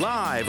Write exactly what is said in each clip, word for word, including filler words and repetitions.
Live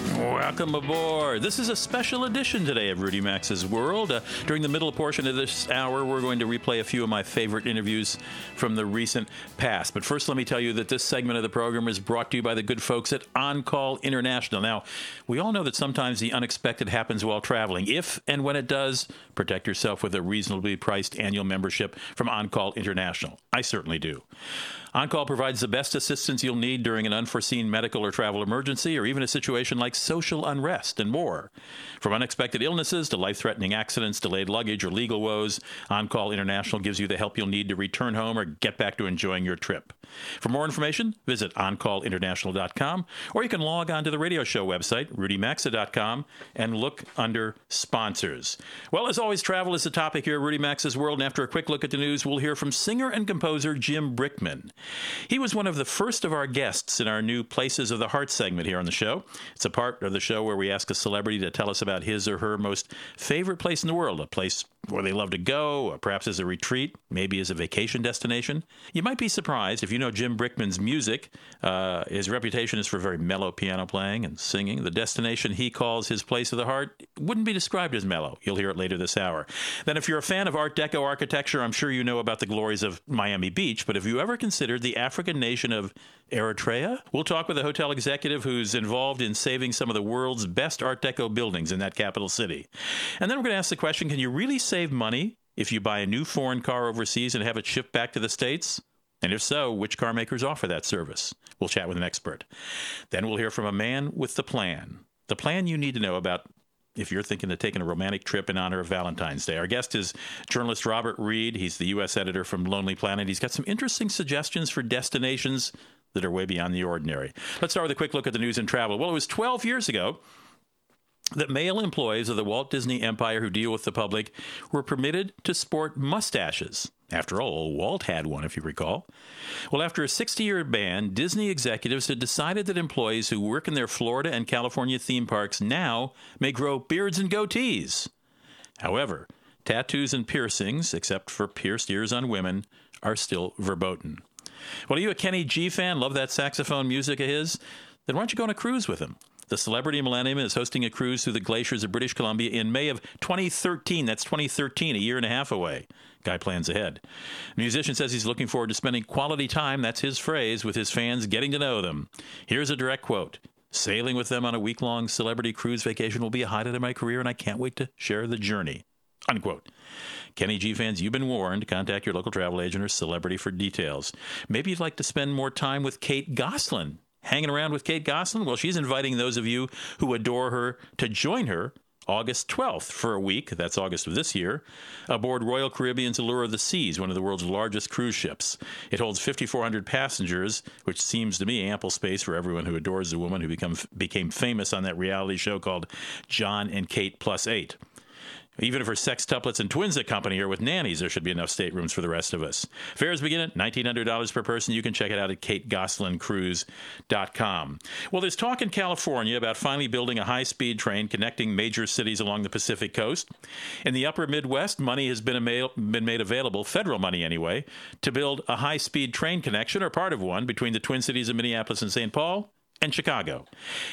Welcome aboard. This is a special edition today of Rudy Maxa's World. Uh, during the middle portion of this hour, we're going to replay a few of my favorite interviews from the recent past. But first, let me tell you that this segment of the program is brought to you by the good folks at OnCall International. Now, we all know that sometimes the unexpected happens while traveling. If and when it does, protect yourself with a reasonably priced annual membership from OnCall International. I certainly do. OnCall provides the best assistance you'll need during an unforeseen medical or travel emergency, or even a situation like social unrest and more. From unexpected illnesses to life-threatening accidents, delayed luggage, or legal woes, OnCall International gives you the help you'll need to return home or get back to enjoying your trip. For more information, visit on call international dot com, or you can log on to the radio show website, rudy maxa dot com, and look under Sponsors. Well, as always, travel is the topic here at Rudy Maxa's World, and after a quick look at the news, we'll hear from singer and composer Jim Brickman. He was one of the first of our guests in our new Places of the Heart segment here on the show. It's a part of the show where we ask a celebrity to tell us about his or her most favorite place in the world, a place where they love to go, or perhaps as a retreat, maybe as a vacation destination. You might be surprised if you know Jim Brickman's music. Uh, his reputation is for very mellow piano playing and singing. The destination he calls his place of the heart wouldn't be described as mellow. You'll hear it later this hour. Then if you're a fan of Art Deco architecture, I'm sure you know about the glories of Miami Beach, but if you ever considered the African nation of Eritrea? We'll talk with a hotel executive who's involved in saving some of the world's best Art Deco buildings in that capital city. And then we're going to ask the question, can you really save money if you buy a new foreign car overseas and have it shipped back to the States? And if so, which car makers offer that service? We'll chat with an expert. Then we'll hear from a man with the plan. The plan you need to know about if you're thinking of taking a romantic trip in honor of Valentine's Day. Our guest is journalist Robert Reed. He's the U S editor from Lonely Planet. He's got some interesting suggestions for destinations that are way beyond the ordinary. Let's start with a quick look at the news and travel. Well, it was twelve years ago that male employees of the Walt Disney Empire who deal with the public were permitted to sport mustaches. After all, Walt had one, if you recall. Well, after a sixty-year ban, Disney executives had decided that employees who work in their Florida and California theme parks now may grow beards and goatees. However, tattoos and piercings, except for pierced ears on women, are still verboten. Well, are you a Kenny G fan? Love that saxophone music of his? Then why don't you go on a cruise with him? The Celebrity Millennium is hosting a cruise through the glaciers of British Columbia in May of twenty thirteen. That's twenty thirteen, a year and a half away. Guy plans ahead. The musician says he's looking forward to spending quality time, that's his phrase, with his fans, getting to know them. Here's a direct quote. Sailing with them on a week-long celebrity cruise vacation will be a highlight of my career, and I can't wait to share the journey. Unquote. Kenny G fans, you've been warned. Contact your local travel agent or celebrity for details. Maybe you'd like to spend more time with Kate Gosselin. Hanging around with Kate Gosselin? Well, she's inviting those of you who adore her to join her August twelfth for a week, that's August of this year, aboard Royal Caribbean's Allure of the Seas, one of the world's largest cruise ships. It holds fifty-four hundred passengers, which seems to me ample space for everyone who adores the woman who become, became famous on that reality show called John and Kate Plus Eight. Even for sextuplets and twins that company or with nannies, there should be enough staterooms for the rest of us. Fares begin at nineteen hundred dollars per person. You can check it out at kate gosselin cruise dot com. Well, there's talk in California about finally building a high-speed train connecting major cities along the Pacific coast. In the upper Midwest, money has been, ama- been made available, federal money anyway, to build a high-speed train connection, or part of one, between the Twin Cities of Minneapolis and Saint Paul and Chicago.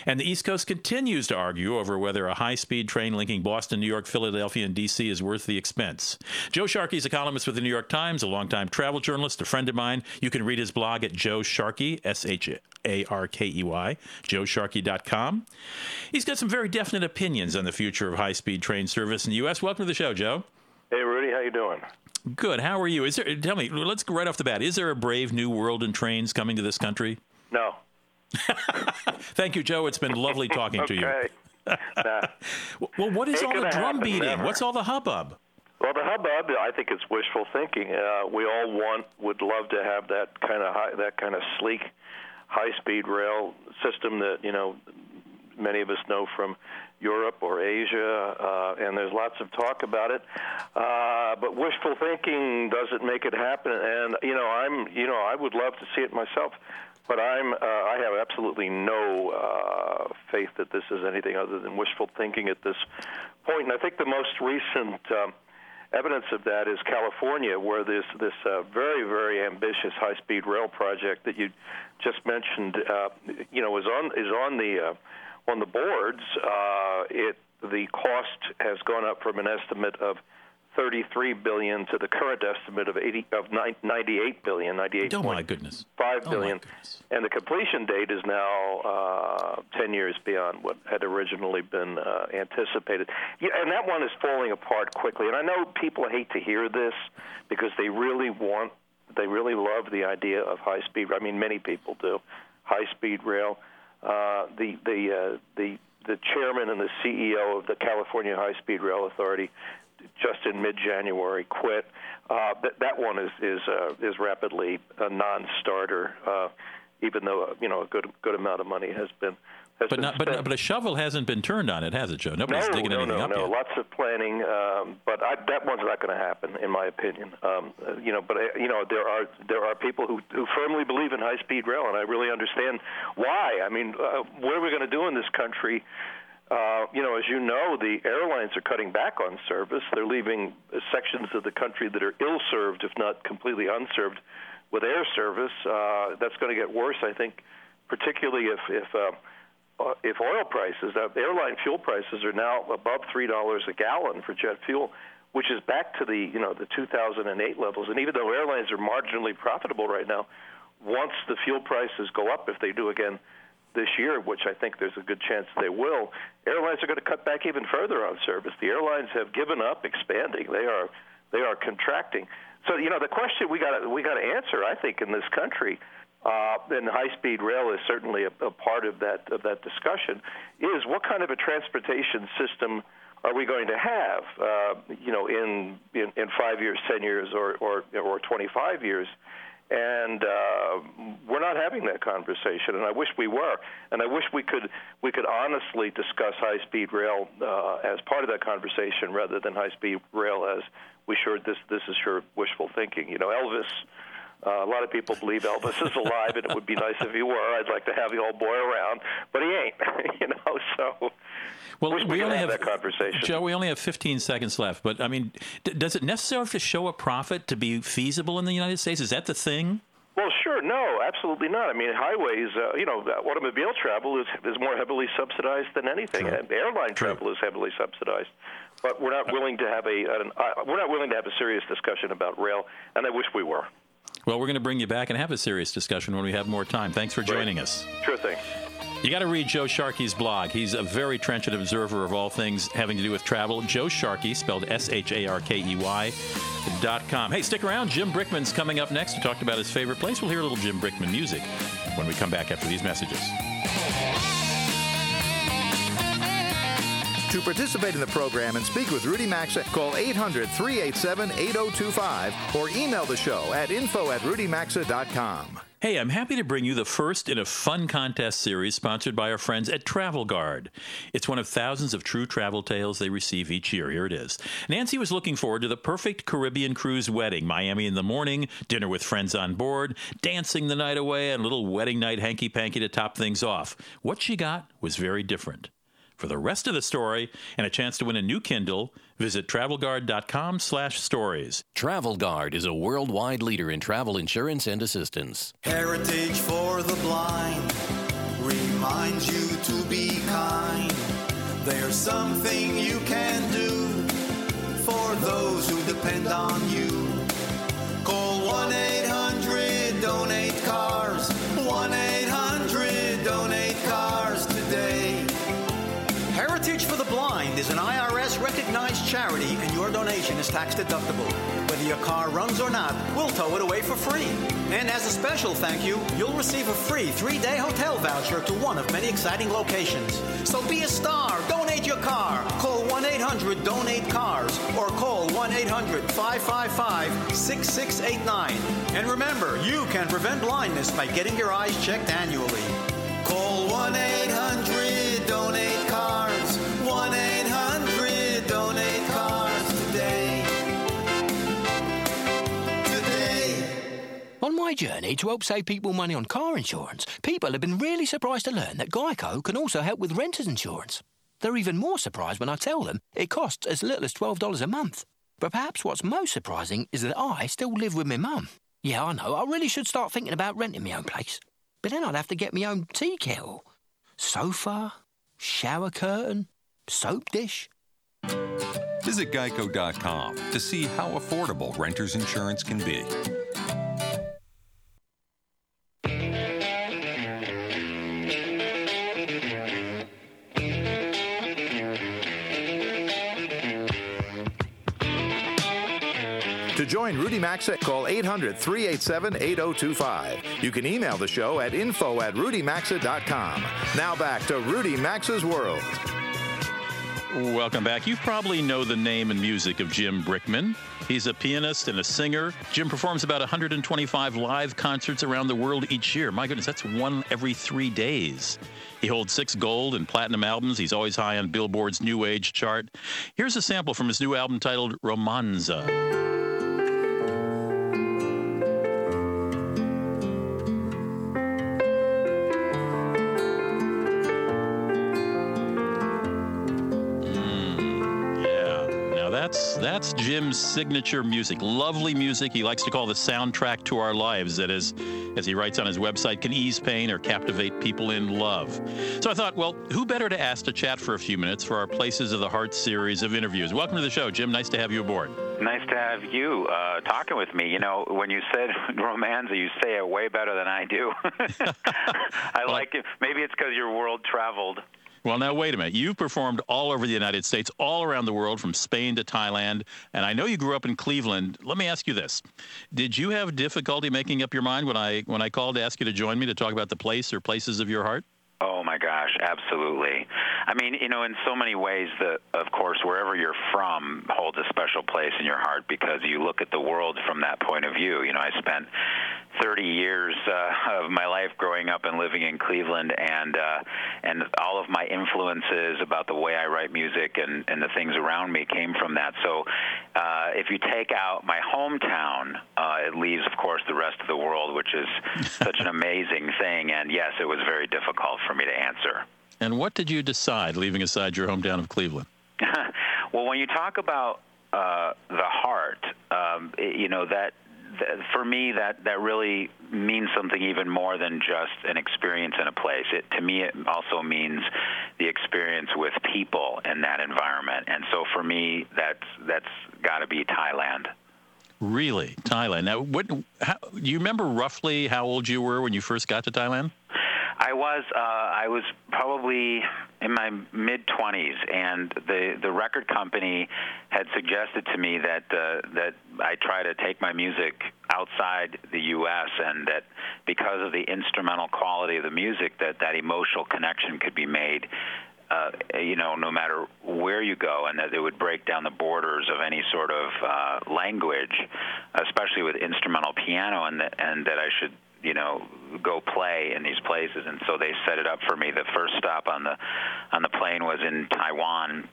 And the East Coast continues to argue over whether a high-speed train linking Boston, New York, Philadelphia, and D C is worth the expense. Joe Sharkey is a columnist with the New York Times, a longtime travel journalist, a friend of mine. You can read his blog at Joe Sharkey, S H A R K E Y, joe sharkey dot com. He's got some very definite opinions on the future of high-speed train service in the U S. Welcome to the show, Joe. Hey, Rudy. How you doing? Good. How are you? Is there? Tell me, let's go right off the bat. Is there a brave new world in trains coming to this country? No. Thank you, Joe. It's been lovely talking okay. to you. Nah. Well, what is Ain't all the drum beating? What's all the hubbub? Well, the hubbub, I think it's wishful thinking. Uh, we all want, would love to have that kind of high, that kind of sleek high-speed rail system that, you know, many of us know from Europe or Asia, uh, and there's lots of talk about it. Uh, but wishful thinking doesn't make it happen. And you know, I'm, you know, I would love to see it myself, but I'm, uh, I have absolutely no uh, faith that this is anything other than wishful thinking at this point. And I think the most recent um, evidence of that is California, where there's this uh, very, very ambitious high-speed rail project that you just mentioned. Uh, you know, is on is on the uh, On the boards, uh, it the cost has gone up from an estimate of thirty-three billion dollars to the current estimate of eighty of ninety-eight billion dollars, ninety-eight. Oh my goodness! Five billion, oh goodness. And the completion date is now uh, ten years beyond what had originally been uh, anticipated. Yeah, and that one is falling apart quickly. And I know people hate to hear this because they really want, they really love the idea of high speed. I mean, many people do, high speed rail. Uh, the the uh, the the chairman and the C E O of the California High Speed Rail Authority just in mid-January quit. Uh, that that one is is uh, is rapidly a non-starter, uh, even though uh, you know a good good amount of money has been. Has but been not, spent. But but a shovel hasn't been turned on it, has it, Joe? Nobody's no, digging no, anything no, up no. yet. No, no, lots of planning, um, but I, that one's not going to happen, in my opinion. Um, you know, but I, you know, there are there are people who, who firmly believe in high-speed rail, and I really understand why. I mean, uh, what are we going to do in this country? Uh, you know, as you know, the airlines are cutting back on service. They're leaving sections of the country that are ill-served, if not completely unserved, with air service. Uh, that's going to get worse, I think, particularly if if uh, Uh, if oil prices, uh, airline fuel prices are now above three dollars a gallon for jet fuel, which is back to the, you know, the two thousand eight levels. And even though airlines are marginally profitable right now, once the fuel prices go up, if they do again this year, which I think there's a good chance they will, airlines are going to cut back even further on service. The airlines have given up expanding. They are they are contracting. So, you know, the question we got we got to answer, I think, in this country, Uh, and high-speed rail is certainly a, a part of that of that discussion, is what kind of a transportation system are we going to have, uh, you know, in, in, in five years, ten years, or or, or twenty-five years? And uh, we're not having that conversation, and I wish we were. And I wish we could we could honestly discuss high-speed rail uh, as part of that conversation rather than high-speed rail as we sure this this is sure wishful thinking. You know, Elvis. Uh, a lot of people believe Elvis is alive, and it would be nice if he were. I'd like to have the old boy around, but he ain't, you know, so well, we, we only have, have that conversation. Joe, we only have fifteen seconds left, but, I mean, d- does it necessarily have to show a profit to be feasible in the United States? Is that the thing? Well, sure. No, absolutely not. I mean, highways, uh, you know, automobile travel is, is more heavily subsidized than anything. True. And airline True. travel is heavily subsidized. But we're not willing to have a an, uh, we're not willing to have a serious discussion about rail, and I wish we were. Well, we're going to bring you back and have a serious discussion when we have more time. Thanks for joining Great. us. Sure thing. You got to read Joe Sharkey's blog. He's a very trenchant observer of all things having to do with travel. Joe Sharkey, spelled S H A R K E Y dot com. Hey, stick around. Jim Brickman's coming up next to talk about his favorite place. We'll hear a little Jim Brickman music when we come back after these messages. To participate in the program and speak with Rudy Maxa, call eight hundred, three eight seven, eight oh two five or email the show at info at rudy maxa dot com. Hey, I'm happy to bring you the first in a fun contest series sponsored by our friends at Travel Guard. It's one of thousands of true travel tales they receive each year. Here it is. Nancy was looking forward to the perfect Caribbean cruise wedding, Miami in the morning, dinner with friends on board, dancing the night away, and a little wedding night hanky-panky to top things off. What she got was very different. For the rest of the story and a chance to win a new Kindle, visit travel guard dot com slash stories. Travel Guard is a worldwide leader in travel insurance and assistance. Heritage for the Blind reminds you to be kind. There's something you can do for those who depend on you. Call one eight hundred donate cars, one eight hundred donate cars today. Heritage for the Blind is an I R S-recognized charity, and your donation is tax-deductible. Whether your car runs or not, we'll tow it away for free. And as a special thank you, you'll receive a free three-day hotel voucher to one of many exciting locations. So be a star. Donate your car, call one eight hundred donate cars or call one eight hundred five five five six six eight nine. And remember, you can prevent blindness by getting your eyes checked annually. Call one eight hundred donate cars, one eight hundred donate cars today. On my journey to help save people money on car insurance, people have been really surprised to learn that Geico can also help with renter's insurance. They're even more surprised when I tell them it costs as little as twelve dollars a month. But perhaps what's most surprising is that I still live with my mum. Yeah, I know, I really should start thinking about renting my own place. But then I'd have to get my own tea kettle, sofa, shower curtain, soap dish. Visit Geico dot com to see how affordable renter's insurance can be. To join Rudy Maxa, call eight hundred three eight seven eight zero two five. You can email the show at info at rudy maxa dot com. Now back to Rudy Maxa's World. Welcome back. You probably know the name and music of Jim Brickman. He's a pianist and a singer. Jim performs about one hundred twenty-five live concerts around the world each year. My goodness, that's one every three days. He holds six gold and platinum albums. He's always high on Billboard's New Age chart. Here's a sample from his new album titled Romanza. That's that's Jim's signature music, lovely music he likes to call the soundtrack to our lives, that is, as he writes on his website, can ease pain or captivate people in love. So I thought, well, who better to ask to chat for a few minutes for our Places of the Heart series of interviews. Welcome to the show, Jim. Nice to have you aboard. Nice to have you uh, talking with me. You know, when you said Romanza, you say it way better than I do. I well, like it. Maybe it's because you're world traveled. Well, now, wait a minute. You've performed all over the United States, all around the world, from Spain to Thailand, and I know you grew up in Cleveland. Let me ask you this. Did you have difficulty making up your mind when I when I called to ask you to join me to talk about the place or places of your heart? Oh, my gosh, absolutely. I mean, you know, in so many ways, the, of course, wherever you're from holds a special place in your heart because you look at the world from that point of view. You know, I spent thirty years uh, of my life growing up and living in Cleveland, and uh, and all of my influences about the way I write music and, and the things around me came from that. So uh, if you take out my hometown, uh, it leaves, of course, the rest of the world, which is such an amazing thing. And, yes, it was very difficult for me to answer. And what did you decide, leaving aside your hometown of Cleveland? Well, when you talk about uh, the heart, um, it, you know, that for me, that, that really means something even more than just an experience in a place. It, to me, it also means the experience with people in that environment. And so for me, that's that's got to be Thailand. Really? Thailand. Now, what, how, do you remember roughly how old you were when you first got to Thailand? I was uh, I was probably in my mid-twenties, and the, the record company had suggested to me that uh, that I try to take my music outside the U S, and that because of the instrumental quality of the music, that that emotional connection could be made, uh, you know, no matter where you go, and that it would break down the borders of any sort of uh, language, especially with instrumental piano, and that, and that I should, you know, go play in these places. And so they set it up for me. The first stop on the on the plane was in Taiwan,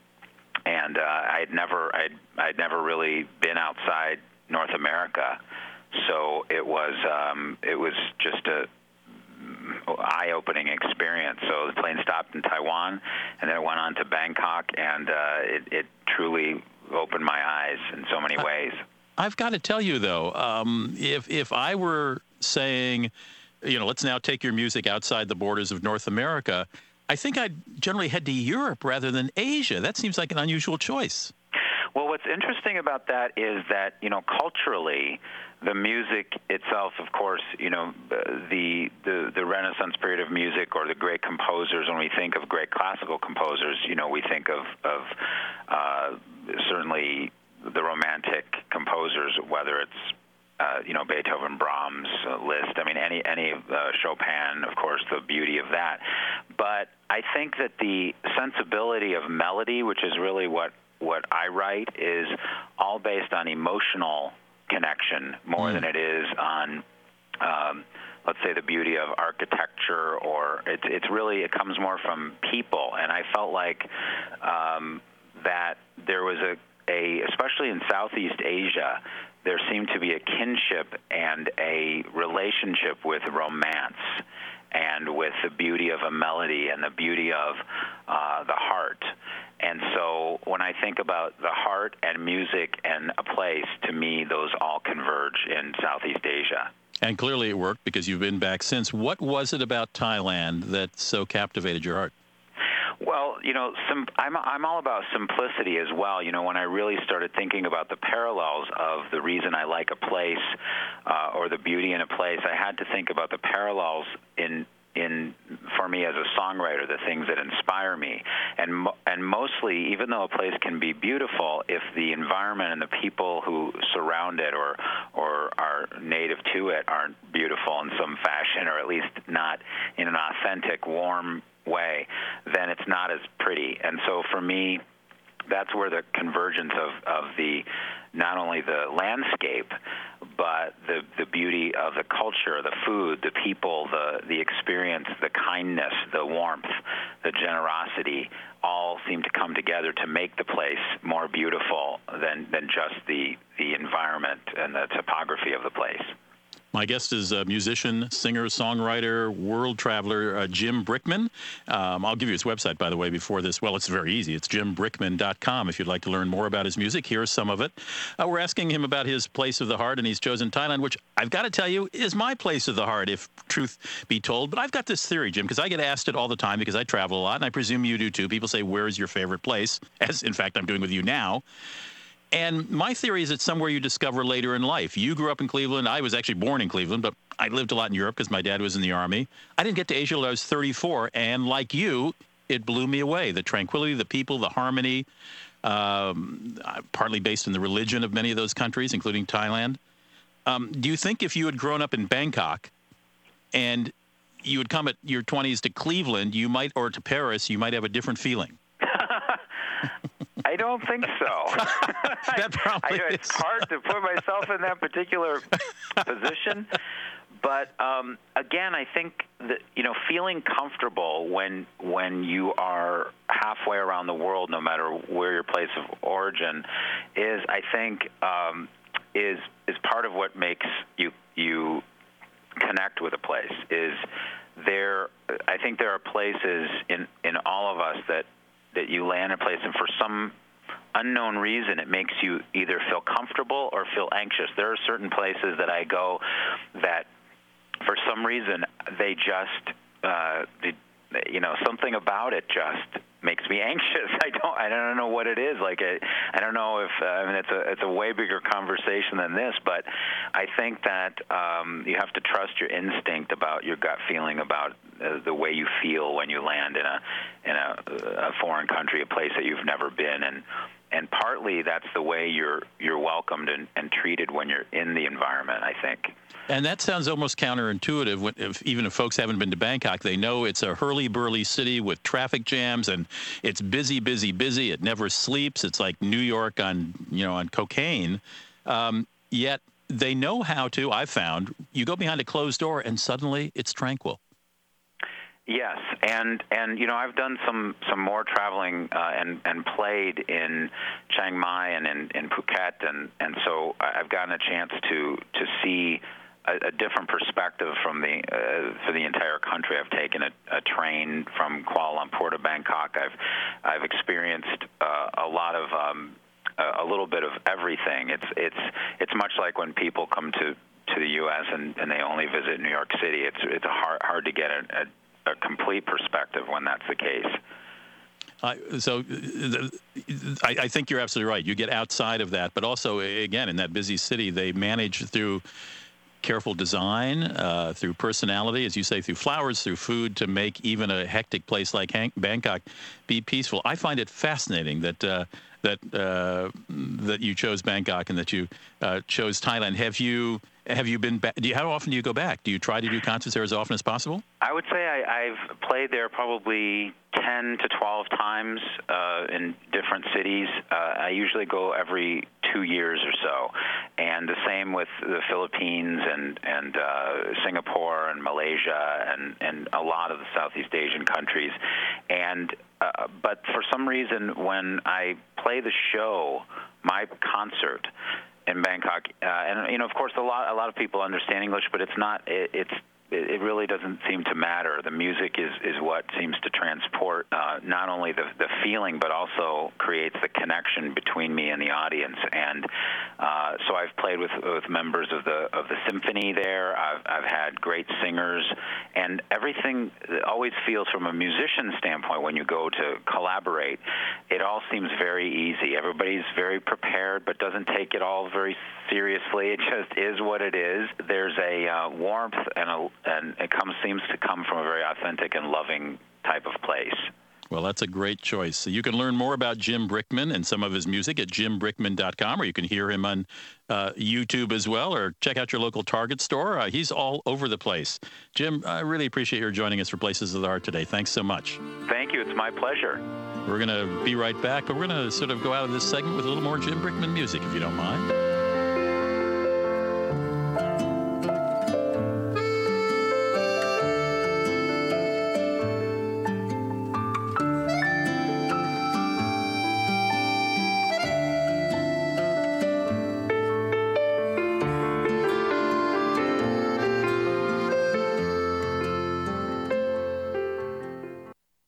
and uh, I'd never I'd I'd never really been outside North America, so it was um, it was just a eye-opening experience. So the plane stopped in Taiwan, and then it went on to Bangkok, and uh, it, it truly opened my eyes in so many ways. I've got to tell you though, um, if if I were saying, you know, let's now take your music outside the borders of North America, I think I'd generally head to Europe rather than Asia. That seems like an unusual choice. Well, what's interesting about that is that, you know, culturally, the music itself, of course, you know, the, the the Renaissance period of music or the great composers, when we think of great classical composers, you know, we think of, of uh, certainly the Romantic composers, whether it's Uh, you know, Beethoven, Brahms, uh, Liszt, I mean, any, any of uh, Chopin, of course, the beauty of that. But I think that the sensibility of melody, which is really what, what I write, is all based on emotional connection more mm. than it is on, um, let's say, the beauty of architecture. Or it's it's really, it comes more from people. And I felt like um, that there was a, a, especially in Southeast Asia, there seemed to be a kinship and a relationship with romance and with the beauty of a melody and the beauty of uh, the heart. And so when I think about the heart and music and a place, to me, those all converge in Southeast Asia. And clearly it worked, because you've been back since. What was it about Thailand that so captivated your heart? Well, you know, some, I'm I'm all about simplicity as well. You know, when I really started thinking about the parallels of the reason I like a place uh, or the beauty in a place, I had to think about the parallels in in for me as a songwriter, the things that inspire me. And mo- and mostly, even though a place can be beautiful, if the environment and the people who surround it or or are native to it aren't beautiful in some fashion, or at least not in an authentic, warm way, then it's not as pretty. And so for me, that's where the convergence of, of the not only the landscape, but the, the beauty of the culture, the food, the people, the, the experience, the kindness, the warmth, the generosity, all seem to come together to make the place more beautiful than, than just the, the environment and the topography of the place. My guest is a musician, singer, songwriter, world traveler, uh, Jim Brickman. Um, I'll give you his website, by the way, before this. Well, it's very easy. It's jim brickman dot com if you'd like to learn more about his music. Here's some of it. Uh, we're asking him about his place of the heart, and he's chosen Thailand, which I've got to tell you is my place of the heart, if truth be told. But I've got this theory, Jim, because I get asked it all the time because I travel a lot, and I presume you do too. People say, where's your favorite place? As, in fact, I'm doing with you now. And my theory is it's somewhere you discover later in life. You grew up in Cleveland. I was actually born in Cleveland, but I lived a lot in Europe because my dad was in the Army. I didn't get to Asia until I was thirty-four, and like you, it blew me away. The tranquility, the people, the harmony, um, partly based in the religion of many of those countries, including Thailand. Um, do you think if you had grown up in Bangkok and you had come at your twenties to Cleveland, you might, or to Paris, you might have a different feeling? I don't think so. That probably I, I, it's is. hard to put myself in that particular position. But um, again, I think that, you know, feeling comfortable when when you are halfway around the world, no matter where your place of origin is, I think um, is is part of what makes you you connect with a place. Is there? I think there are places in, in all of us that. that you land in a place and for some unknown reason it makes you either feel comfortable or feel anxious. There are certain places that I go that for some reason they just, uh, they, you know, something about it just makes me anxious. I don't, I don't know what it is. Like, I, I don't know if, uh, I mean, it's a, it's a way bigger conversation than this, but I think that um, you have to trust your instinct about your gut feeling about uh, the way you feel when you land in a, in a, a foreign country, a place that you've never been. And, and partly that's the way you're, you're welcomed and, and treated when you're in the environment, I think. And that sounds almost counterintuitive. When, if, even if folks haven't been to Bangkok, they know it's a hurly-burly city with traffic jams, and it's busy, busy, busy. It never sleeps. It's like New York on, you know, on cocaine. Um, yet they know how to, I've found, you go behind a closed door, and suddenly it's tranquil. Yes, and, and you know, I've done some, some more traveling uh, and, and played in Chiang Mai and in, in Phuket, and, and so I've gotten a chance to, to see a different perspective from the uh, for the entire country. I've taken a, a train from Kuala Lumpur to Bangkok. I've I've experienced uh, a lot of um, a little bit of everything. It's it's it's much like when people come to, to the U S and, and they only visit New York City. It's it's hard hard to get a, a, a complete perspective when that's the case. Uh, so the, I, I think you're absolutely right. You get outside of that, but also again in that busy city, they manage through careful design, uh, through personality, as you say, through flowers, through food, to make even a hectic place like Han- Bangkok be peaceful. I find it fascinating that uh, that uh, that you chose Bangkok and that you uh, chose Thailand. Have you Have you been back? Do you, how often do you go back? Do you try to do concerts there as often as possible? I would say I, I've played there probably ten to twelve times uh, in different cities. Uh, I usually go every two years or so. And the same with the Philippines and, and uh, Singapore and Malaysia and, and a lot of the Southeast Asian countries. And uh, but for some reason, when I play the show, my concert in Bangkok, uh, and, you know, of course, a lot a lot of people understand English, but it's not, it, it's, it really doesn't seem to matter. The music is, is what seems to transport uh, not only the, the feeling, but also creates the connection between me and the audience. And uh, so I've played with, with members of the of the symphony there. I've, I've had great singers, and everything always feels, from a musician standpoint, when you go to collaborate, it all seems very easy. Everybody's very prepared, but doesn't take it all very seriously. It just is what it is. There's a uh, warmth and a And it comes, seems to come from a very authentic and loving type of place. Well, that's a great choice. So you can learn more about Jim Brickman and some of his music at jim brickman dot com, or you can hear him on uh, YouTube as well, or check out your local Target store. Uh, he's all over the place. Jim, I really appreciate your joining us for Places of the Heart today. Thanks so much. Thank you. It's my pleasure. We're going to be right back, but we're going to sort of go out of this segment with a little more Jim Brickman music, if you don't mind.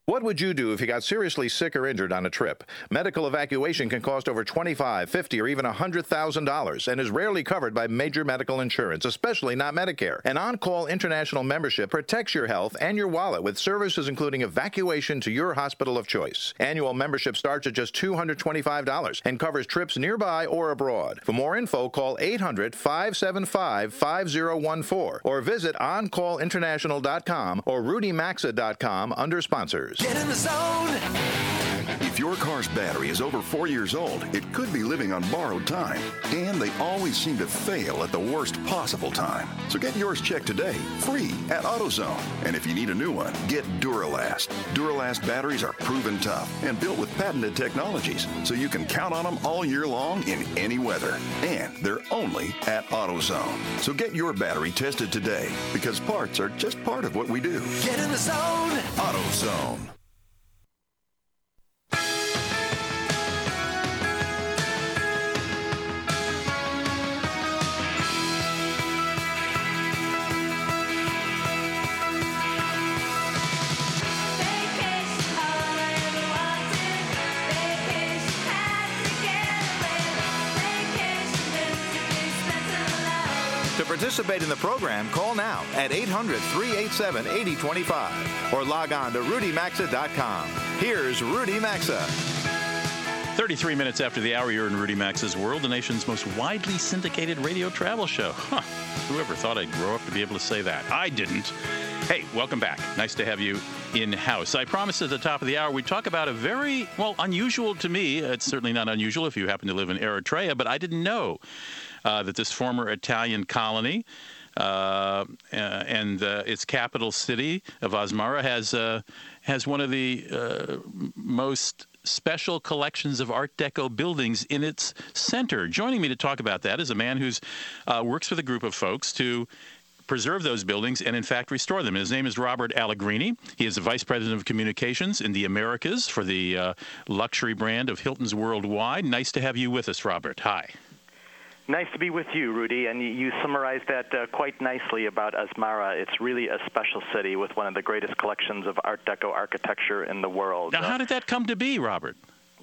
What would you do if you got seriously sick or injured on a trip? Medical evacuation can cost over twenty-five thousand dollars, fifty thousand dollars, or even one hundred thousand dollars, and is rarely covered by major medical insurance, especially not Medicare. An OnCall International membership protects your health and your wallet with services including evacuation to your hospital of choice. Annual membership starts at just two hundred twenty-five dollars and covers trips nearby or abroad. For more info, call eight hundred, five seven five, five oh one four or visit on call international dot com or rudy maxa dot com under sponsors. Get in the zone. If your car's battery is over four years old, it could be living on borrowed time. And they always seem to fail at the worst possible time. So get yours checked today, free, at AutoZone. And if you need a new one, get Duralast. Duralast batteries are proven tough and built with patented technologies, so you can count on them all year long in any weather. And they're only at AutoZone. So get your battery tested today, because parts are just part of what we do. Get in the zone. AutoZone. Participate in the program, call now at eight hundred, three eight seven, eight oh two five or log on to rudy maxa dot com. Here's Rudy Maxa. thirty-three minutes after the hour, you're in Rudy Maxa's World, the nation's most widely syndicated radio travel show. Huh. Whoever thought I'd grow up to be able to say that? I didn't. Hey, welcome back. Nice to have you in-house. I promised at the top of the hour we talk about a very, well, unusual to me. It's certainly not unusual if you happen to live in Eritrea, but I didn't know Uh, that this former Italian colony uh, and uh, its capital city of Asmara has uh, has one of the uh, most special collections of Art Deco buildings in its center. Joining me to talk about that is a man who's uh, works with a group of folks to preserve those buildings and, in fact, restore them. His name is Robert Allegrini. He is the Vice President of Communications in the Americas for the uh, luxury brand of Hilton's Worldwide. Nice to have you with us, Robert. Hi. Nice to be with you, Rudy, and you summarized that uh, quite nicely about Asmara. It's really a special city with one of the greatest collections of Art Deco architecture in the world. Now, how did that come to be, Robert?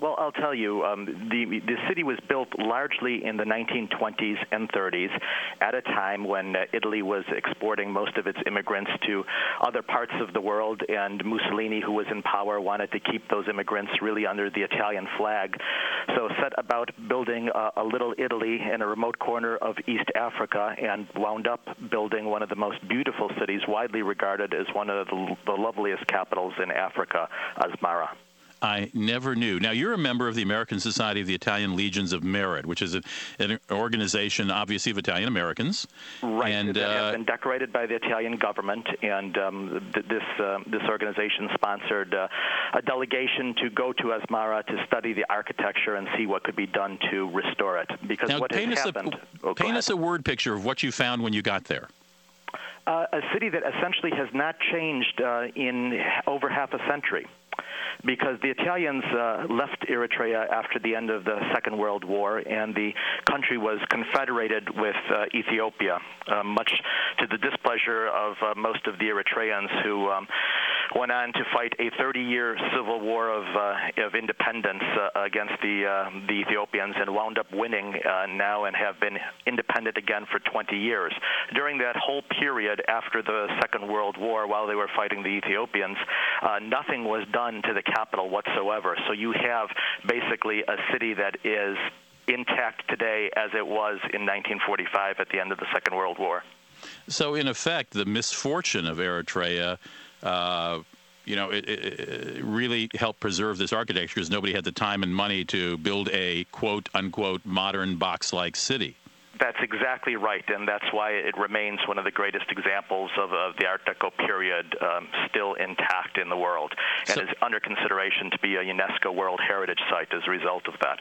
Well, I'll tell you, um, the the city was built largely in the nineteen twenties and thirties at a time when uh, Italy was exporting most of its immigrants to other parts of the world, and Mussolini, who was in power, wanted to keep those immigrants really under the Italian flag. So set about building uh, a little Italy in a remote corner of East Africa and wound up building one of the most beautiful cities, widely regarded as one of the, the loveliest capitals in Africa, Asmara. I never knew. Now, you're a member of the American Society of the Italian Legions of Merit, which is a, an organization, obviously, of Italian Americans. Right, and uh, been decorated by the Italian government, and um, th- this uh, this organization sponsored uh, a delegation to go to Asmara to study the architecture and see what could be done to restore it. Because now, what has happened? A, oh, paint us a word picture of what you found when you got there. Uh, a city that essentially has not changed uh, in over half a century, because the Italians uh, left Eritrea after the end of the Second World War, and the country was confederated with uh, Ethiopia, uh, much to the displeasure of uh, most of the Eritreans, who um, went on to fight a thirty-year civil war of uh, of independence uh, against the uh, the Ethiopians, and wound up winning uh, now and have been independent again for twenty years. During that whole period after the Second World War, while they were fighting the Ethiopians, uh, nothing was done to the capital whatsoever. So you have basically a city that is intact today as it was in nineteen forty-five at the end of the Second World War. So in effect, the misfortune of Eritrea, uh, you know, it, it, it really helped preserve this architecture because nobody had the time and money to build a quote unquote modern box-like city. That's exactly right, and that's why it remains one of the greatest examples of, of the Art Deco period um, still intact in the world, and so, is under consideration to be a UNESCO World Heritage Site as a result of that.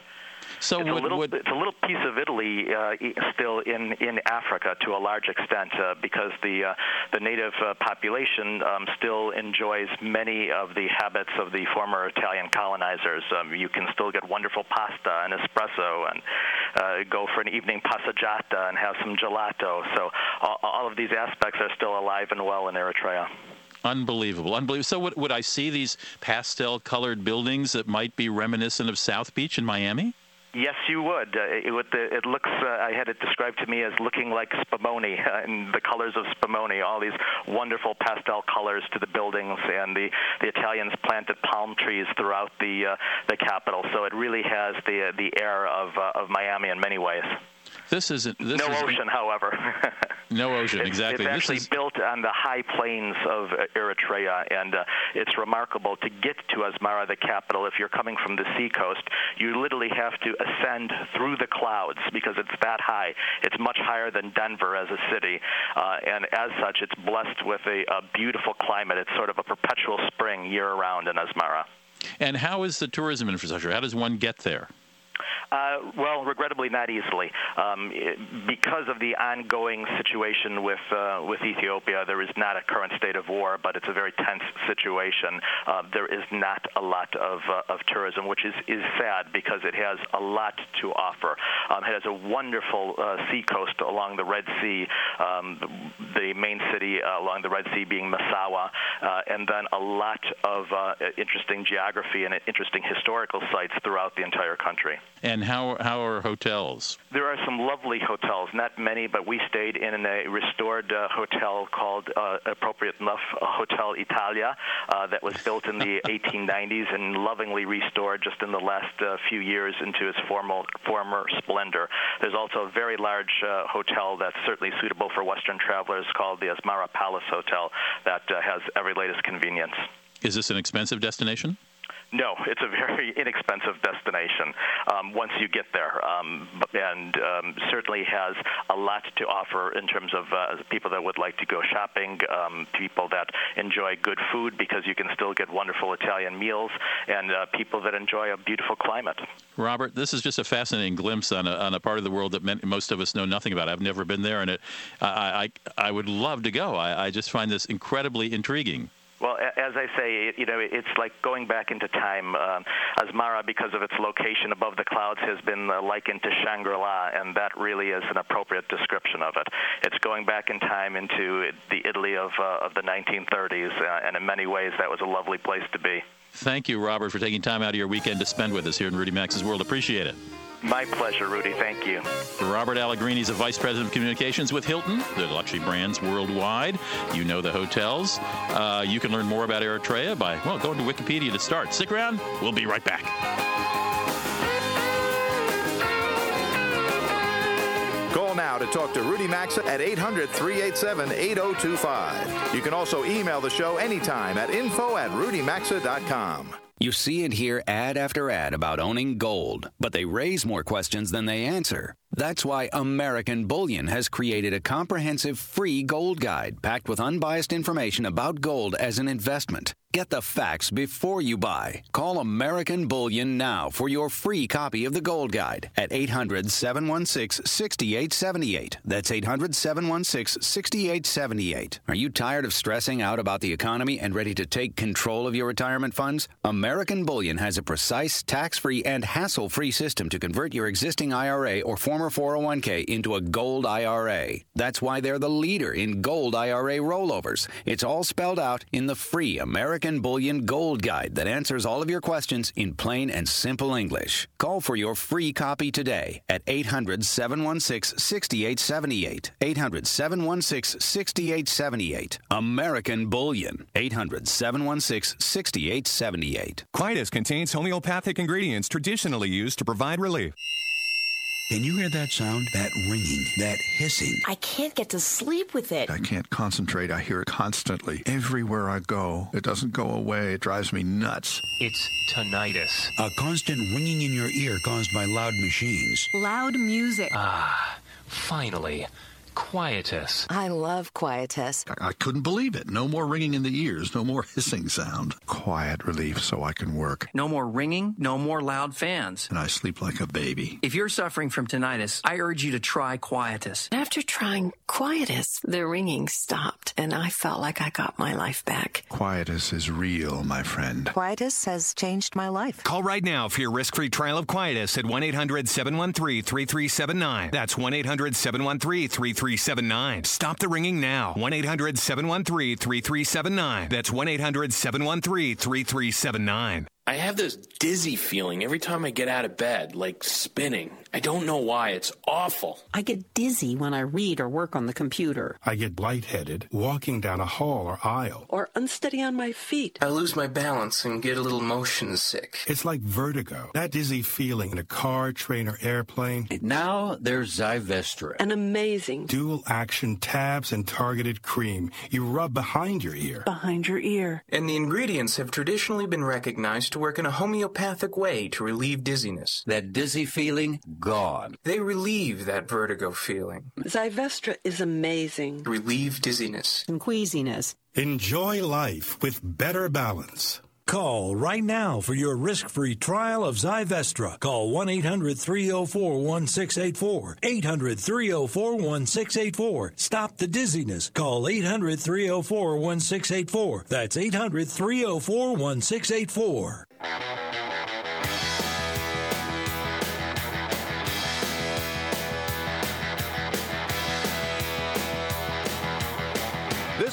So it's, would, a little, would, it's a little piece of Italy uh, still in, in Africa to a large extent uh, because the uh, the native uh, population um, still enjoys many of the habits of the former Italian colonizers. Um, you can still get wonderful pasta and espresso and uh, go for an evening passeggiata and have some gelato. So all, all of these aspects are still alive and well in Eritrea. Unbelievable, unbelievable. So would, would I see these pastel-colored buildings that might be reminiscent of South Beach in Miami? Yes, you would. Uh, it, with the, it looks, uh, I had it described to me as looking like Spumoni, uh, and the colors of Spumoni, all these wonderful pastel colors to the buildings, and the, the Italians planted palm trees throughout the uh, the capital, so it really has the uh, the air of uh, of Miami in many ways. This isn't this no is ocean, however. No ocean, exactly. It's, it's actually this is... built on the high plains of Eritrea, and uh, it's remarkable to get to Asmara, the capital. If you're coming from the seacoast, you literally have to ascend through the clouds because it's that high. It's much higher than Denver as a city, uh, and as such, it's blessed with a, a beautiful climate. It's sort of a perpetual spring year-round in Asmara. And how is the tourism infrastructure? How does one get there? Uh, well, regrettably, not easily. Um, it, because of the ongoing situation with uh, with Ethiopia, there is not a current state of war, but it's a very tense situation. Uh, there is not a lot of uh, of tourism, which is, is sad because it has a lot to offer. Um, it has a wonderful uh, seacoast along the Red Sea, um, the main city uh, along the Red Sea being Massawa, uh, and then a lot of uh, interesting geography and interesting historical sites throughout the entire country. And how how are hotels? There are some lovely hotels, not many, but we stayed in a restored uh, hotel called, uh, appropriate enough, Hotel Italia, uh, that was built in the eighteen nineties and lovingly restored just in the last uh, few years into its formal, former splendor. There's also a very large uh, hotel that's certainly suitable for Western travelers called the Asmara Palace Hotel that uh, has every latest convenience. Is this an expensive destination? No, it's a very inexpensive destination um, once you get there, um, and um, certainly has a lot to offer in terms of uh, people that would like to go shopping, um, people that enjoy good food because you can still get wonderful Italian meals, and uh, people that enjoy a beautiful climate. Robert, this is just a fascinating glimpse on a, on a part of the world that most of us know nothing about. I've never been there, and it, I, I, I would love to go. I, I just find this incredibly intriguing. Well, as I say, you know, it's like going back into time. Uh, Asmara, because of its location above the clouds, has been likened to Shangri-La, and that really is an appropriate description of it. It's going back in time into the Italy of uh, of the nineteen thirties, uh, and in many ways, that was a lovely place to be. Thank you, Robert, for taking time out of your weekend to spend with us here in Rudy Max's World. Appreciate it. My pleasure, Rudy. Thank you. Robert Allegrini is the Vice President of Communications with Hilton, the luxury brands worldwide. You know the hotels. Uh, you can learn more about Eritrea by, well, going to Wikipedia to start. Stick around. We'll be right back. Call now to talk to Rudy Maxa at eight hundred, three eight seven, eight oh two five. You can also email the show anytime at info at rudy maxa dot com. You see and hear ad after ad about owning gold, but they raise more questions than they answer. That's why American Bullion has created a comprehensive free gold guide packed with unbiased information about gold as an investment. Get the facts before you buy. Call American Bullion now for your free copy of the Gold Guide at eight hundred, seven one six, six eight seven eight. That's eight hundred, seven one six, six eight seven eight. Are you tired of stressing out about the economy and ready to take control of your retirement funds? American Bullion has a precise, tax-free, and hassle-free system to convert your existing I R A or former four oh one k into a gold I R A. That's why they're the leader in gold I R A rollovers. It's all spelled out in the free American Bullion Gold Guide that answers all of your questions in plain and simple English. Call for your free copy today at eight hundred, seven one six, six eight seven eight. eight hundred, seven one six, six eight seven eight. American Bullion. eight hundred, seven one six, six eight seven eight. Quietus contains homeopathic ingredients traditionally used to provide relief. Can you hear that sound? That ringing, that hissing. I can't get to sleep with it. I can't concentrate. I hear it constantly. Everywhere I go, it doesn't go away. It drives me nuts. It's tinnitus. A constant ringing in your ear caused by loud machines. Loud music. Ah, finally. Quietus. I love Quietus. I-, I couldn't believe it. No more ringing in the ears. No more hissing sound. Quiet relief so I can work. No more ringing. No more loud fans. And I sleep like a baby. If you're suffering from tinnitus, I urge you to try Quietus. After trying Quietus, the ringing stopped, and I felt like I got my life back. Quietus is real, my friend. Quietus has changed my life. Call right now for your risk-free trial of Quietus at one eight hundred, seven one three, three three seven nine. That's one eight hundred, seven one three, three three seven nine. three seven nine. Stop the ringing now. one eight hundred, seven one three, three three seven nine. That's one eight hundred, seven one three, three three seven nine. I have this dizzy feeling every time I get out of bed, like spinning. I don't know why. It's awful. I get dizzy when I read or work on the computer. I get lightheaded walking down a hall or aisle. Or unsteady on my feet. I lose my balance and get a little motion sick. It's like vertigo. That dizzy feeling in a car, train, or airplane. And now there's Zyvestra. An amazing dual-action tabs and targeted cream. You rub behind your ear. Behind your ear. And the ingredients have traditionally been recognized to work in a homeopathic way to relieve dizziness. That dizzy feeling, gone. They relieve that vertigo feeling. Zyvestra is amazing. Relieve dizziness. And queasiness. Enjoy life with better balance. Call right now for your risk-free trial of Zyvestra. Call one eight hundred, three oh four, one six eight four. eight hundred, three oh four, one six eight four. Stop the dizziness. Call eight hundred, three oh four, one six eight four. That's eight hundred, three oh four, one six eight four. This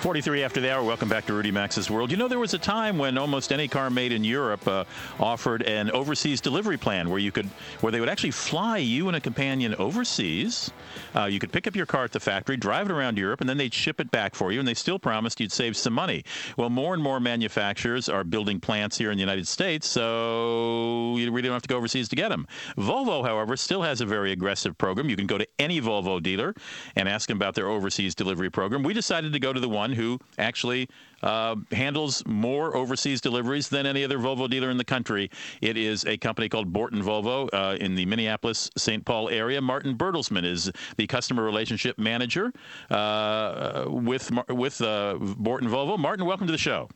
forty-three after the hour. Welcome back to Rudy Maxa's World. You know, there was a time when almost any car made in Europe uh, offered an overseas delivery plan where you could, where they would actually fly you and a companion overseas. Uh, you could pick up your car at the factory, drive it around Europe, and then they'd ship it back for you, and they still promised you'd save some money. Well, more and more manufacturers are building plants here in the United States, so you really don't have to go overseas to get them. Volvo, however, still has a very aggressive program. You can go to any Volvo dealer and ask them about their overseas delivery program. We decided to go to the one who actually uh, handles more overseas deliveries than any other Volvo dealer in the country. It is a company called Borton Volvo uh, in the Minneapolis-Saint Paul area. Martin Bertelsmann is the customer relationship manager uh, with with uh, Borton Volvo. Martin, welcome to the show.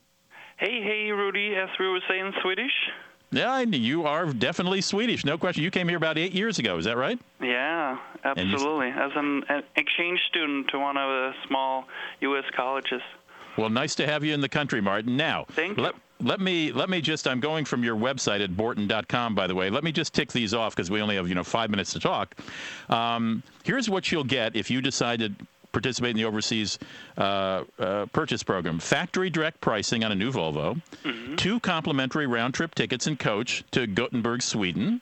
Hey, hey, Rudy, as we were saying in Swedish. Yeah, you are definitely Swedish, no question. You came here about eight years ago, is that right? Yeah, absolutely, as an exchange student to one of the small U S colleges. Well, nice to have you in the country, Martin. Now, Thank you. Let, let me let me just, I'm going from your website at Borton dot com, by the way. Let me just tick these off because we only have, you know, five minutes to talk. Um, here's what you'll get if you decide to participate in the overseas uh, uh, purchase program. Factory direct pricing on a new Volvo, mm-hmm. two complimentary round-trip tickets and coach to Gothenburg, Sweden,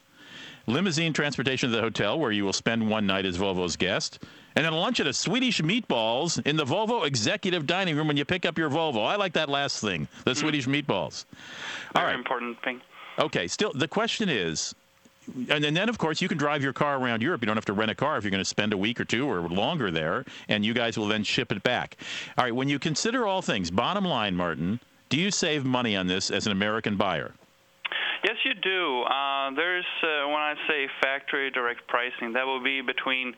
limousine transportation to the hotel where you will spend one night as Volvo's guest, And then lunch at a Swedish meatballs in the Volvo executive dining room when you pick up your Volvo. I like that last thing, the mm. Swedish meatballs. All Very right. important thing. Okay, still, the question is, and then, of course, you can drive your car around Europe. You don't have to rent a car if you're going to spend a week or two or longer there, and you guys will then ship it back. All right, when you consider all things, bottom line, Martin, do you save money on this as an American buyer? Yes, you do. Uh, there's, uh, when I say factory direct pricing, that will be between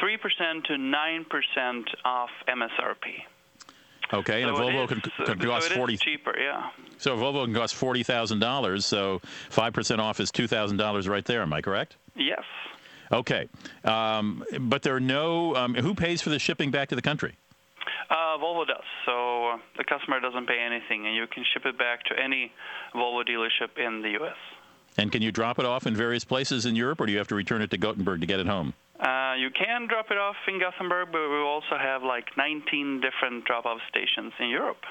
three percent to nine percent off M S R P. Okay, and so a Volvo is, can, can so cost forty. Cheaper, yeah. So a Volvo can cost forty thousand dollars. So five percent off is two thousand dollars right there. Am I correct? Yes. Okay, um, but there are no. Um, who pays for the shipping back to the country? Uh, Volvo does. So uh, the customer doesn't pay anything, and you can ship it back to any Volvo dealership in the U S. And can you drop it off in various places in Europe, or do you have to return it to Gothenburg to get it home? Uh, you can drop it off in Gothenburg, but we also have like nineteen different drop-off stations in Europe.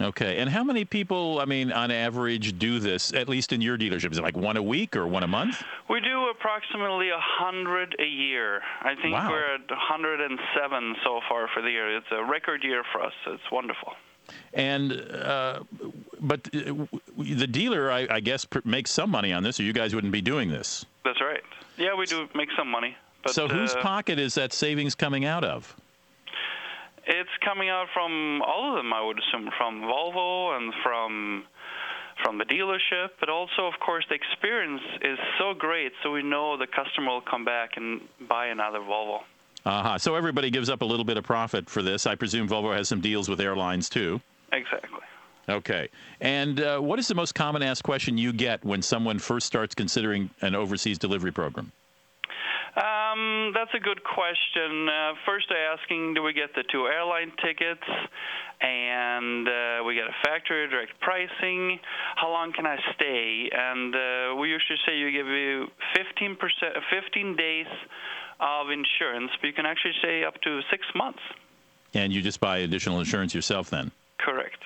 Okay. And how many people, I mean, on average do this, at least in your dealership? Is it like one a week or one a month? We do approximately one hundred a year. I think wow. we're at one hundred seven so far for the year. It's a record year for us. It's wonderful. And uh, but the dealer, I, I guess, makes some money on this, or you guys wouldn't be doing this. That's right. Yeah, we do make some money. But, so whose uh, pocket is that savings coming out of? It's coming out from all of them, I would assume, from Volvo and from from the dealership. But also, of course, the experience is so great, so we know the customer will come back and buy another Volvo. Uh-huh. So everybody gives up a little bit of profit for this. I presume Volvo has some deals with airlines, too. Exactly. Okay. And uh, what is the most common asked question you get when someone first starts considering an overseas delivery program? Um, that's a good question. Uh, first, I'm asking, do we get the two airline tickets? And uh, we get a factory, direct pricing. How long can I stay? And uh, we usually say you give you fifteen percent, fifteen days of insurance, but you can actually stay up to six months. And you just buy additional insurance yourself then? Correct.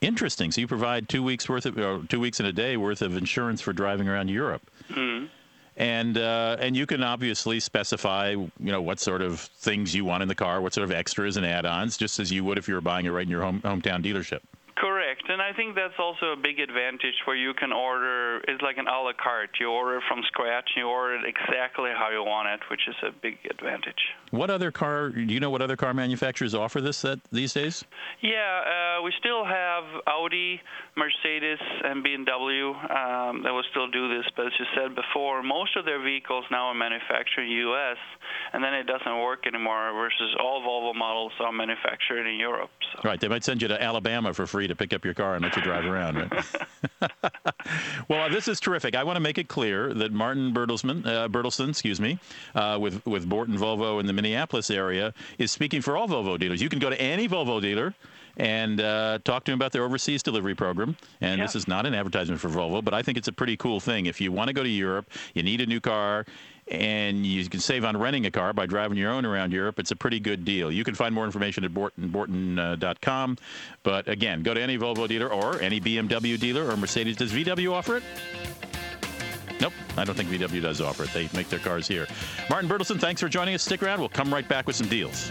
Interesting. So you provide two weeks worth of, or two weeks and a day worth of insurance for driving around Europe. Mm-hmm. And uh, and you can obviously specify, you know, what sort of things you want in the car, what sort of extras and add-ons, just as you would if you were buying it right in your home, hometown dealership. Correct. And I think that's also a big advantage where you can order, it's like an a la carte. You order from scratch, and you order it exactly how you want it, which is a big advantage. What other car, do you know what other car manufacturers offer this that, these days? Yeah, uh, we still have Audi, Mercedes, and B M W um, that will still do this. But as you said before, most of their vehicles now are manufactured in the U S, and then it doesn't work anymore versus all Volvo models are manufactured in Europe. So. Right, they might send you to Alabama for free to pick up your car and let you drive around, right? Well, this is terrific. I want to make it clear that Martin Bertelsmann, uh, Bertelsmann, excuse me, uh, with, with Borton Volvo in the Minneapolis area is speaking for all Volvo dealers. You can go to any Volvo dealer and uh, talk to him about their overseas delivery program. And yeah. This is not an advertisement for Volvo, but I think it's a pretty cool thing. If you want to go to Europe, you need a new car, and you can save on renting a car by driving your own around Europe. It's a pretty good deal. You can find more information at Borton, Borton dot com. Uh, but, again, go to any Volvo dealer or any B M W dealer or Mercedes. Does V W offer it? Nope, I don't think V W does offer it. They make their cars here. Martin Bertelsmann, thanks for joining us. Stick around. We'll come right back with some deals.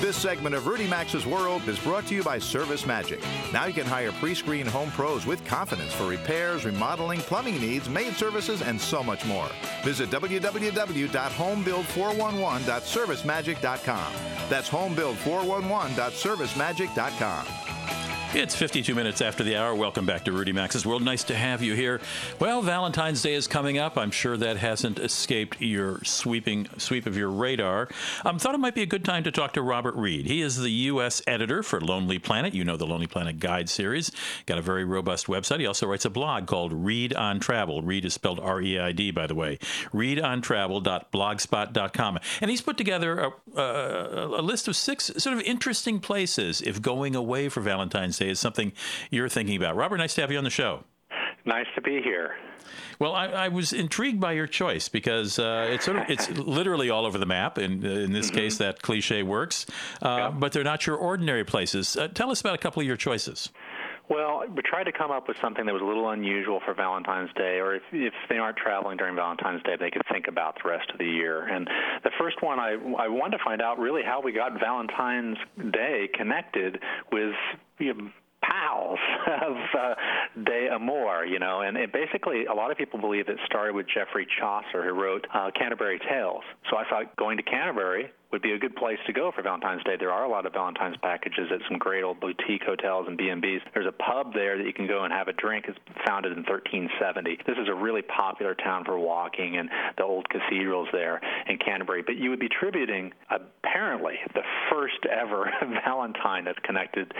This segment of Rudy Maxa's World is brought to you by Service Magic. Now you can hire pre-screened home pros with confidence for repairs, remodeling, plumbing needs, maid services, and so much more. Visit w w w dot home build four one one dot service magic dot com. That's home build four one one dot service magic dot com. It's fifty-two minutes after the hour. Welcome back to Rudy Max's World. Nice to have you here. Well, Valentine's Day is coming up. I'm sure that hasn't escaped your sweeping sweep of your radar. I um, thought it might be a good time to talk to Robert Reed. He is the U S editor for Lonely Planet. You know the Lonely Planet Guide series. Got a very robust website. He also writes a blog called Read on Travel. Reed is spelled R E I D, by the way. read on travel dot blogspot dot com. And he's put together a, a, a list of six sort of interesting places if going away for Valentine's Day is something you're thinking about. Robert, nice to have you on the show. Nice to be here. Well, I, I was intrigued by your choice because uh, it's sort of it's literally all over the map. In, in this mm-hmm. case, that cliche works, uh, yeah. but they're not your ordinary places. Uh, tell us about a couple of your choices. Well, we tried to come up with something that was a little unusual for Valentine's Day, or if, if they aren't traveling during Valentine's Day, they could think about the rest of the year. And the first one, I, I wanted to find out really how we got Valentine's Day connected with, you know, pals of uh, de amour, you know, and it basically, a lot of people believe it started with Geoffrey Chaucer, who wrote uh, Canterbury Tales. So I thought going to Canterbury would be a good place to go for Valentine's Day. There are a lot of Valentine's packages at some great old boutique hotels and B and B's. There's a pub there that you can go and have a drink. It's founded in thirteen seventy. This is a really popular town for walking, and the old cathedrals there in Canterbury. But you would be tributing, apparently, the first ever Valentine that's connected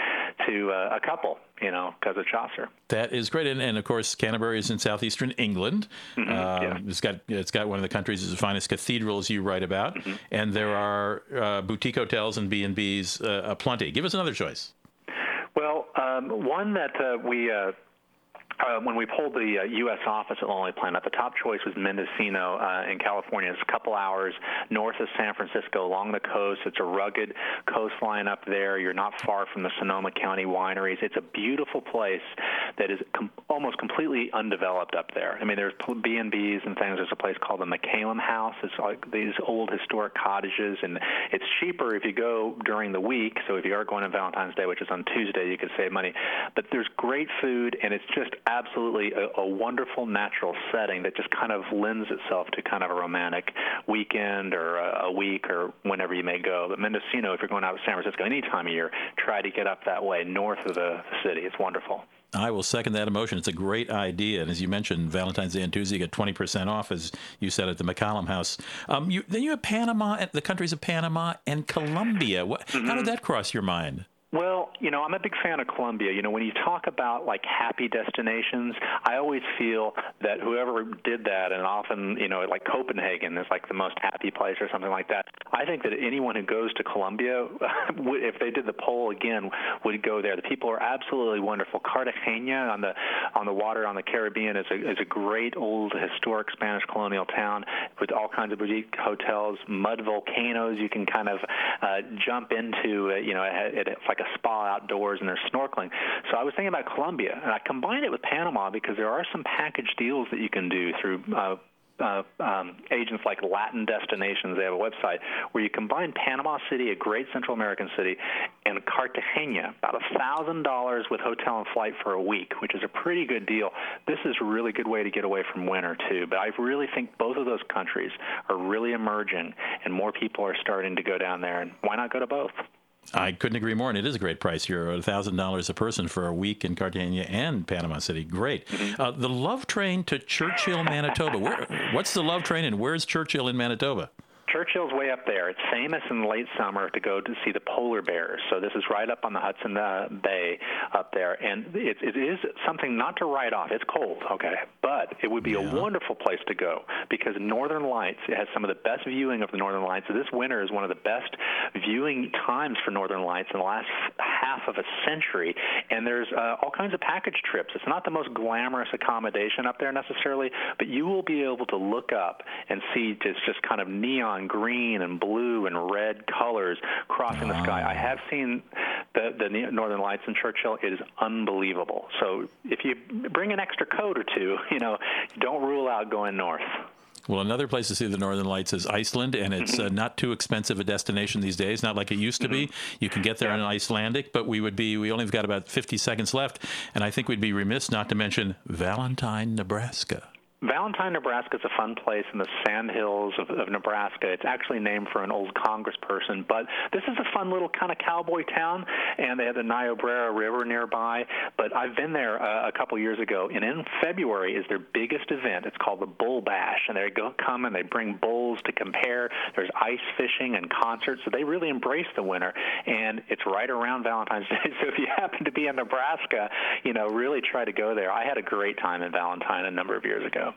to uh, a couple, you know, because of Chaucer. That is great. And, and, of course, Canterbury is in southeastern England. Mm-hmm. Uh, yeah. It's got it's got one of the country's finest cathedrals you write about. Mm-hmm. And there are uh, boutique hotels and B and B's uh, aplenty. Give us another choice. Well, um, one that uh, we... Uh, Uh, when we pulled the uh, U S office at Lonely Planet, the top choice was Mendocino uh, in California. It's a couple hours north of San Francisco along the coast. It's a rugged coastline up there. You're not far from the Sonoma County wineries. It's a beautiful place that is com- almost completely undeveloped up there. I mean, there's B and B's and things. There's a place called the McCalum House. It's like these old historic cottages, and it's cheaper if you go during the week. So if you are going on Valentine's Day, which is on Tuesday, you could save money. But there's great food, and it's just absolutely a, a wonderful natural setting that just kind of lends itself to kind of a romantic weekend or a, a week or whenever you may go. But Mendocino, if you're going out to San Francisco any time of year, try to get up that way north of the city. It's wonderful. I will second that emotion. It's a great idea. And as you mentioned, Valentine's Day and Tuesday, you get twenty percent off, as you said, at the McCalum House. Um, you, then you have Panama, the countries of Panama and Colombia. What, mm-hmm. How did that cross your mind? Well, you know, I'm a big fan of Colombia. You know, when you talk about, like, happy destinations, I always feel that whoever did that, and often, you know, like Copenhagen is, like, the most happy place or something like that. I think that anyone who goes to Colombia, if they did the poll again, would go there. The people are absolutely wonderful. Cartagena on the on the water on the Caribbean is a, is a great old historic Spanish colonial town with all kinds of boutique hotels, mud volcanoes you can kind of uh, jump into. Uh, you know, it, it's like a spa outdoors, and they're snorkeling. So I was thinking about Colombia, and I combined it with Panama because there are some package deals that you can do through uh, uh, um, agents like Latin Destinations. They have a website where you combine Panama City, a great Central American city, and Cartagena, about one thousand dollars with hotel and flight for a week, which is a pretty good deal. This is a really good way to get away from winter, too. But I really think both of those countries are really emerging, and more people are starting to go down there. And why not go to both? I couldn't agree more, and it is a great price. You're one thousand dollars a person for a week in Cartagena and Panama City. Great. Uh, the love train to Churchill, Manitoba. Where, what's the love train, and where's Churchill in Manitoba? Churchill's way up there. It's famous in the late summer to go to see the polar bears. So this is right up on the Hudson uh, Bay up there. And it, it is something not to write off. It's cold, okay, but it would be yeah. a wonderful place to go because Northern Lights, it has some of the best viewing of the Northern Lights. This winter is one of the best viewing times for Northern Lights in the last half of a century. And there's uh, all kinds of package trips. It's not the most glamorous accommodation up there necessarily, but you will be able to look up and see just, just kind of neon green and blue and red colors crossing the sky. I have seen the, the Northern Lights in Churchill. It is unbelievable. So if you bring an extra coat or two, you know, don't rule out going north. Well, another place to see the Northern Lights is Iceland, and it's uh, not too expensive a destination these days, not like it used to be. You can get there yeah. in Icelandic, but we would be, we only have got about fifty seconds left, and I think we'd be remiss not to mention Valentine, Nebraska. Valentine, Nebraska is a fun place in the sand hills of, of Nebraska. It's actually named for an old congressperson, but this is a fun little kind of cowboy town, and they have the Niobrara River nearby. But I've been there uh, a couple years ago, and in February is their biggest event. It's called the Bull Bash, and they go come and they bring bulls to compare. There's ice fishing and concerts, so they really embrace the winter, and it's right around Valentine's Day. So if you happen to be in Nebraska, you know, really try to go there. I had a great time in Valentine a number of years ago.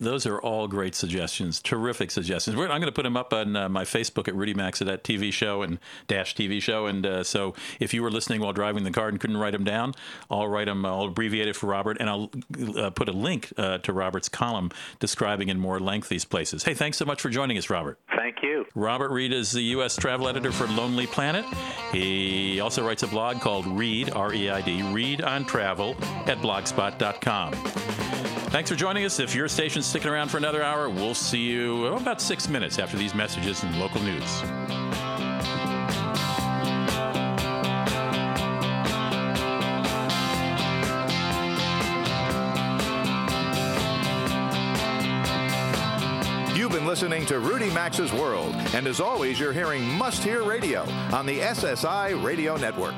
Those are all great suggestions, terrific suggestions. We're, I'm going to put them up on uh, my Facebook at Rudy Maxa, that T V show and dash T V show. And uh, so if you were listening while driving the car and couldn't write them down, I'll write them, I'll abbreviate it for Robert, and I'll uh, put a link uh, to Robert's column describing in more length these places. Hey, thanks so much for joining us, Robert. Thank you. Robert Reed is the U S travel editor for Lonely Planet. He also writes a blog called Reed, R E I D, Reed on Travel at blogspot dot com. Thanks for joining us. If your station's sticking around for another hour, we'll see you in about six minutes after these messages and local news. You've been listening to Rudy Maxa's World, and as always, you're hearing Must Hear Radio on the S S I Radio Network.